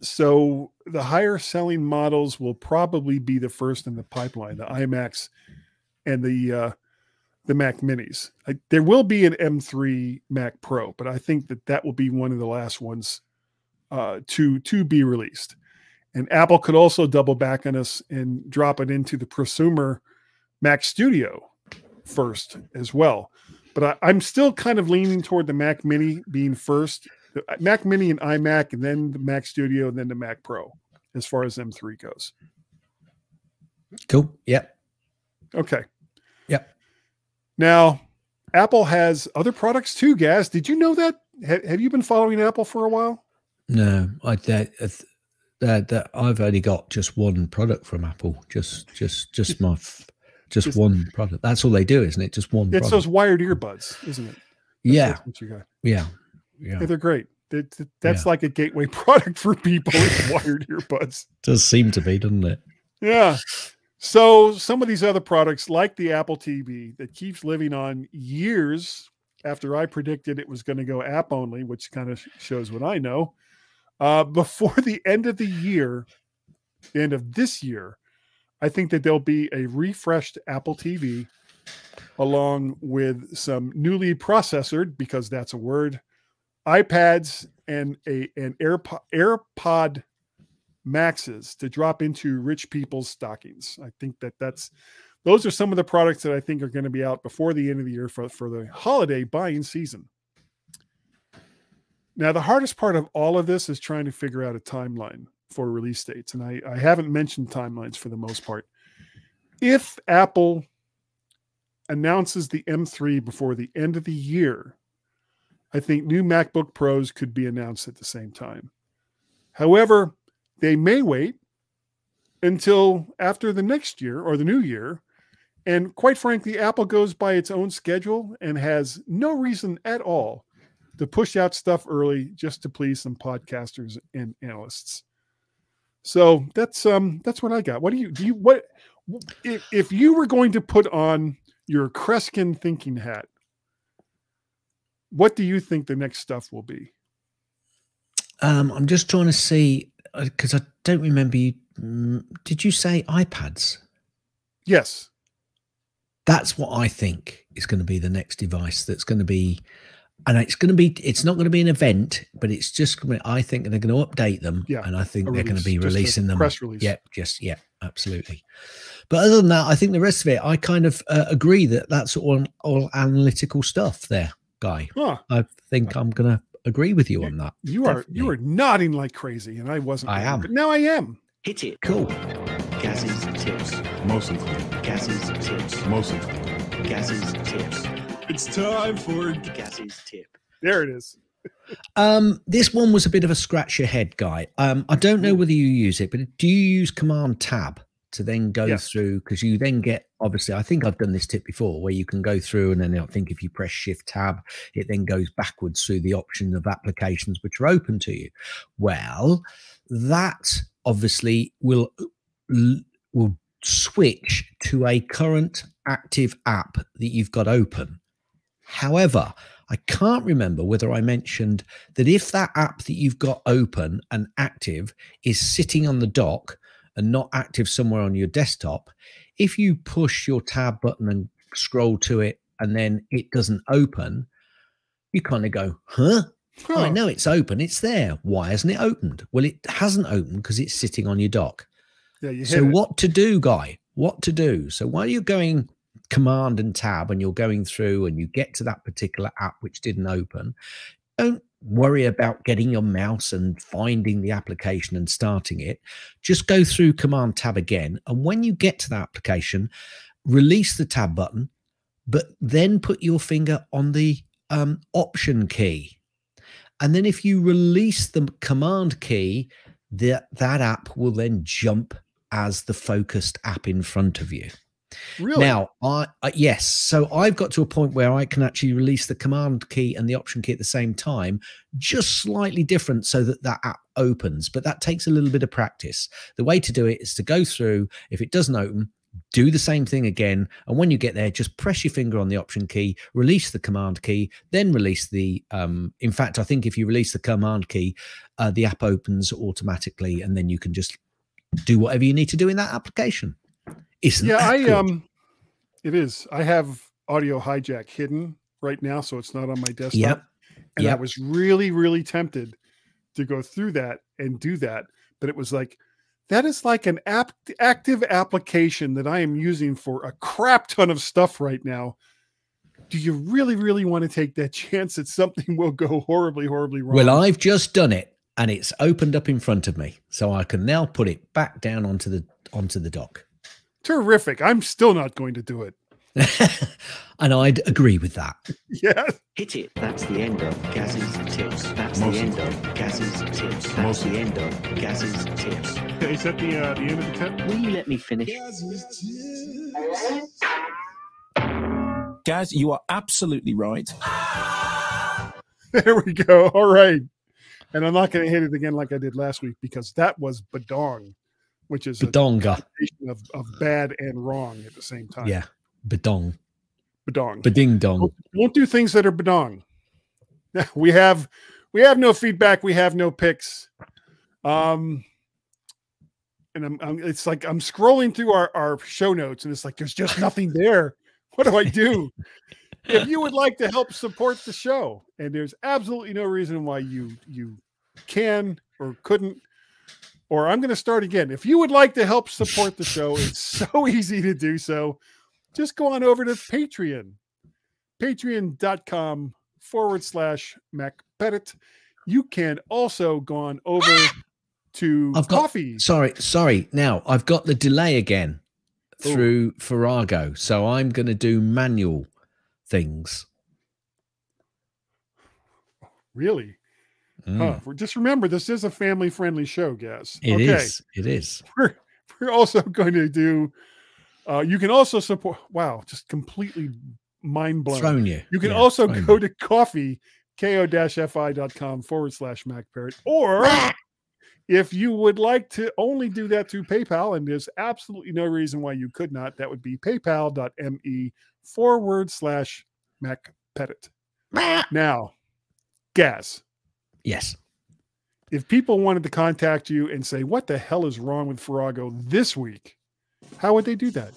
So the higher selling models will probably be the first in the pipeline, the iMacs and the uh, the Mac Minis. I, there will be an M three Mac Pro, but I think that that will be one of the last ones uh, to, to be released. And Apple could also double back on us and drop it into the prosumer Mac Studio first as well. But I, I'm still kind of leaning toward the Mac Mini being first. The Mac Mini and iMac, and then the Mac Studio, and then the Mac Pro, as far as M three goes. Cool. Yep. Okay. Yep. Now, Apple has other products too, Gaz. Did you know that? Have, have you been following Apple for a while? No, I that, that, that I've only got just one product from Apple. Just, just, just my, just, just one product. That's all they do, isn't it? Just one. It's product. Those wired earbuds, isn't it? That's, yeah. That's what you got. Yeah. Yeah. Yeah, they're great. That's yeah. like a gateway product for people with wired earbuds. Does seem to be, doesn't it? Yeah. So some of these other products, like the Apple T V, that keeps living on years after I predicted it was going to go app only, which kind of shows what I know. Uh, before the end of the year, the end of this year, I think that there'll be a refreshed Apple T V along with some newly processored, because that's a word, iPads and a an AirPod, AirPod Maxes to drop into rich people's stockings. I think that that's those are some of the products that I think are going to be out before the end of the year for, for the holiday buying season. Now, the hardest part of all of this is trying to figure out a timeline for release dates. And I, I haven't mentioned timelines for the most part. If Apple announces the M three before the end of the year, I think new MacBook Pros could be announced at the same time. However, they may wait until after the next year or the new year And quite frankly, Apple goes by its own schedule and has no reason at all to push out stuff early just to please some podcasters and analysts. So that's um that's what I got. What do you do? You, what if, if you were going to put on your Kreskin thinking hat? What do you think the next stuff will be? Um, I'm just trying to see because uh, I don't remember. You did you say iPads? Yes. That's what I think is going to be the next device. That's going to be, and it's going to be, it's not going to be an event, but it's just, I think they're going to update them. Yeah, and I think they're release, going to be releasing them. Press release. Yeah, just, yeah, absolutely. But other than that, I think the rest of it, I kind of uh, agree that that's all, all analytical stuff there, Guy. Huh. I think I'm going to agree with you on that. You are, Definitely. You are nodding like crazy, and I wasn't. I am. But now I am. Hit it. Cool. Gaz's tips. Mostly. Gaz's tips. Mostly. Gaz's tips. It's time for Gaz's tip. There it is. um, this one was a bit of a scratch your head, Guy. Um, I don't know whether you use it, but do you use Command Tab to then go yes. through? Because you then get, obviously, I think I've done this tip before, where you can go through and then I think if you press Shift Tab, it then goes backwards through the option of applications which are open to you. Well, that obviously will... will switch to a current active app that you've got open. However, I can't remember whether I mentioned that if that app that you've got open and active is sitting on the dock and not active somewhere on your desktop, if you push your tab button and scroll to it and then it doesn't open, you kind of go, huh? Huh. Oh, I know it's open. It's there. Why hasn't it opened? Well, it hasn't opened because it's sitting on your dock. Yeah, so what it. to do, Guy? What to do? So while you're going Command and Tab and you're going through and you get to that particular app which didn't open, don't worry about getting your mouse and finding the application and starting it. Just go through Command Tab again. And when you get to that application, release the Tab button, but then put your finger on the um, Option key. And then if you release the Command key, that, that app will then jump as the focused app in front of you. Really? Now, I, I, yes. So I've got to a point where I can actually release the Command key and the Option key at the same time, just slightly different so that that app opens. But that takes a little bit of practice. The way to do it is to go through. If it doesn't open, do the same thing again. And when you get there, just press your finger on the Option key, release the Command key, then release the, um, in fact, I think if you release the Command key, uh, the app opens automatically and then you can just do whatever you need to do in that application. Isn't yeah, that I, good? um, it is. I have Audio Hijack hidden right now, so it's not on my desktop. Yep. And yep. I was really, really tempted to go through that and do that. But it was like, that is like an app, active application that I am using for a crap ton of stuff right now. Do you really, really want to take that chance that something will go horribly, horribly wrong? Well, I've just done it and it's opened up in front of me. So I can now put it back down onto the, onto the dock. Terrific. I'm still not going to do it. And I'd agree with that. Yeah. Hit it. That's the end of Gaz's tips. That's Mostly. the end of Gaz's tips. That's Mostly. the end of Gaz's tips. Is that the, uh, the end of the tip? Will you let me finish? Gaz, you are absolutely right. There we go. All right. And I'm not going to hit it again like I did last week because that was badong, which is badonga of, of bad and wrong at the same time. Yeah. Badong. Badong. Bading dong. Won't, won't do things that are badong. We have we have no feedback. We have no picks. Um, and I'm, I'm it's like I'm scrolling through our, our show notes and it's like there's just nothing there. What do I do? If you would like to help support the show, and there's absolutely no reason why you you can or couldn't. Or I'm gonna start again. If you would like to help support the show, it's so easy to do so. Just go on over to Patreon, patreon.com forward slash MacPettit. You can also go on over to I've Ko-fi. Got, sorry, sorry. Now, I've got the delay again through Ooh. Farrago, so I'm going to do manual things. Really? Mm. Huh. Just remember, this is a family-friendly show, guys. It okay. is. It is. We're, we're also going to do... Uh, you can also support. Wow, just completely mind blown. Thrown you. You can yeah, also go me. to Ko-fi, ko-fi.com forward slash MacParrot. Or if you would like to only do that through PayPal, and there's absolutely no reason why you could not, that would be paypal.me forward slash MacPettit. Now, Gaz. Yes. If people wanted to contact you and say, what the hell is wrong with Farago this week? How would they do that?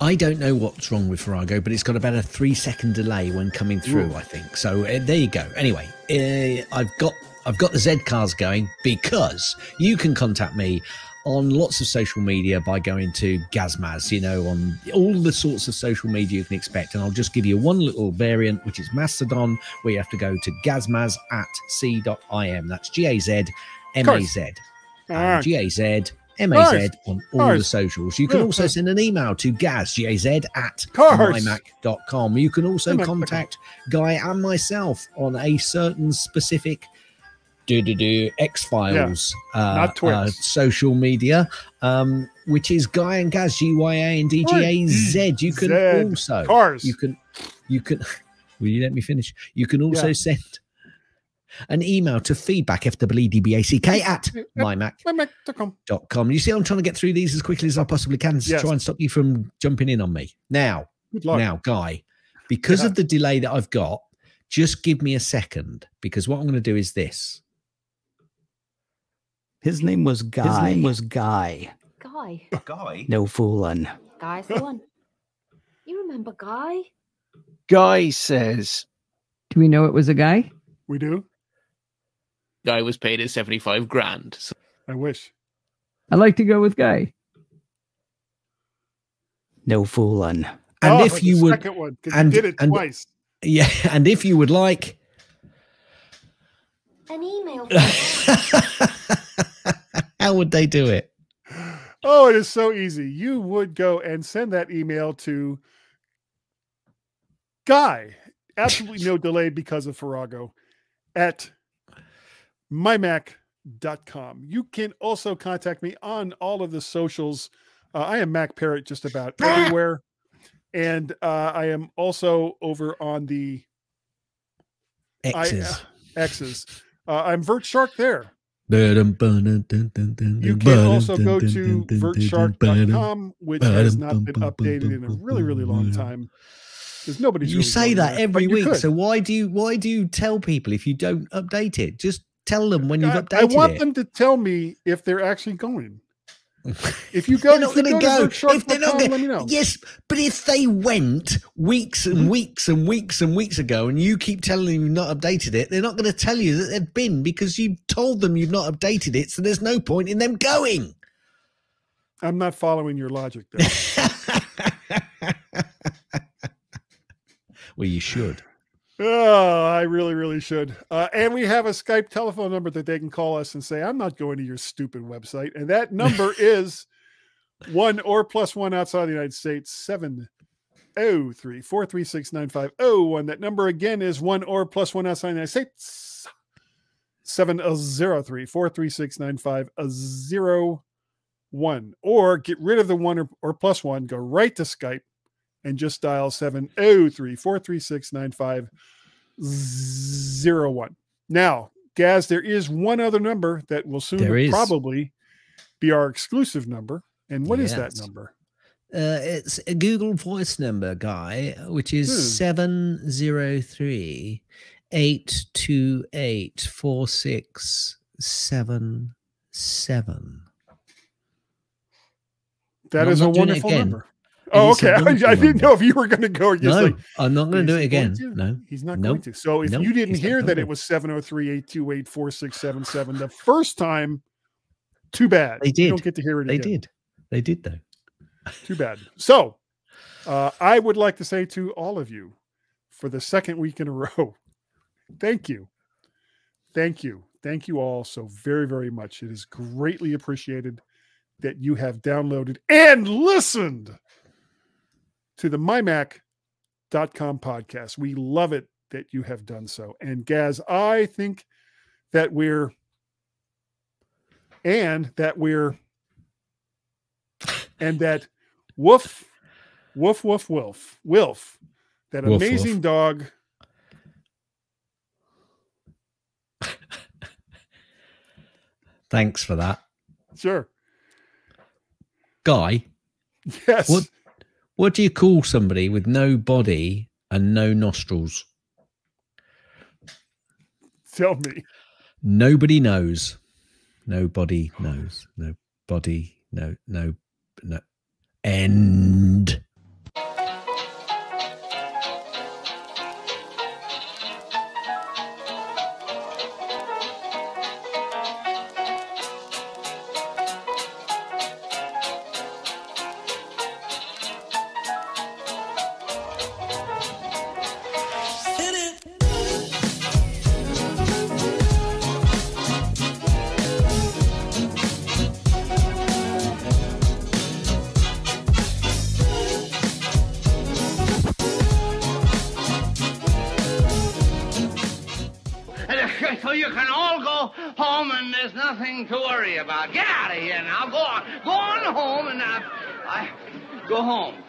I don't know what's wrong with Farago, but it's got about a three-second delay when coming through, Ooh. I think. So uh, there you go. Anyway, uh, I've got I've got the Zcars going because you can contact me on lots of social media by going to Gazmaz, you know, on all the sorts of social media you can expect. And I'll just give you one little variant, which is Mastodon, where you have to go to Gazmaz at c dot i m. That's G A Z M A Z. Ah. G A Z M A Z on all Cars. the socials. You can also send an email to Gaz, G A Z, at my mac dot com. You can also contact Guy and myself on a certain specific do-do-do X Files yeah. uh, uh, social media, um, which is Guy and Gaz, G Y A and D G A Z. You can Zed. also... Cars. You can... You can will you let me finish? You can also yeah. send an email to feedback F W D B A C K at my mac dot com. You see, I'm trying to get through these as quickly as I possibly can to yes. try and stop you from jumping in on me. Now, now, Guy, because yeah. of the delay that I've got, just give me a second, because what I'm going to do is this. His name was Guy. His name was Guy. Guy. Guy. No fooling. Guy's the one. You remember Guy? Guy says, do we know it was a guy? We do. Guy was paid at seventy-five grand. So. I wish. I'd like to go with Guy. No fooling. And oh, if you would, second one, and you did it and, twice. Yeah, and if you would like an email, how would they do it? Oh, it is so easy. You would go and send that email to Guy. Absolutely no delay because of Farago. At my mac dot com. You can also contact me on all of the socials. Uh, I am MacParrot just about everywhere. And uh, I am also over on the X's. I, uh, X's. Uh, I'm Vert Shark there. You can also go to vert shark dot com, which has not been updated in a really, really long time. Nobody's you really say that, that every week, could. so why do you why do you tell people if you don't update it? Just tell them when I, you've updated it. I want it. them to tell me if they're actually going. If you go, they're not going to go. If they're not going, yes, but if they went weeks and weeks and weeks and weeks ago, and you keep telling them you've not updated it, they're not going to tell you that they've been because you've told them you've not updated it. So there's no point in them going. I'm not following your logic there. Well, you should. Oh, I really, really should. Uh, and we have a Skype telephone number that they can call us and say, I'm not going to your stupid website. And that number is one or plus one outside the United States, seven oh three, four three six, nine five oh one. That number again is one or plus one outside the United States, seven oh three, four three six, nine five oh one. Or get rid of the one or, or plus one, go right to Skype, and just dial seven oh three, four three six, nine five oh one. Now, Gaz, there is one other number that will soon probably be our exclusive number. And what yes. is that number? Uh, it's a Google Voice number, Guy, which is seven oh three, eight two eight, four six seven seven. That is a wonderful number. Oh, okay. I, I didn't know if you were going to go. No, like, I'm not going to do it again. No, he's not nope. going to. So if nope, you didn't hear that it was seven oh three, eight two eight, four six seven seven the first time, too bad. They did. You don't get to hear it they again. They did. They did, though. Too bad. So uh, I would like to say to all of you for the second week in a row, thank you. Thank you. Thank you all so very, very much. It is greatly appreciated that you have downloaded and listened to the my mac dot com podcast. We love it that you have done so. And Gaz, I think that we're, and that we're, and that Woof, woof, woof, woof, woof. That woof, amazing woof. Dog. Thanks for that. Sure. Guy. Yes. What, what do you call somebody with no body and no nostrils? Tell me. Nobody knows. Nobody knows. Nobody. No. No. No. End. Go home.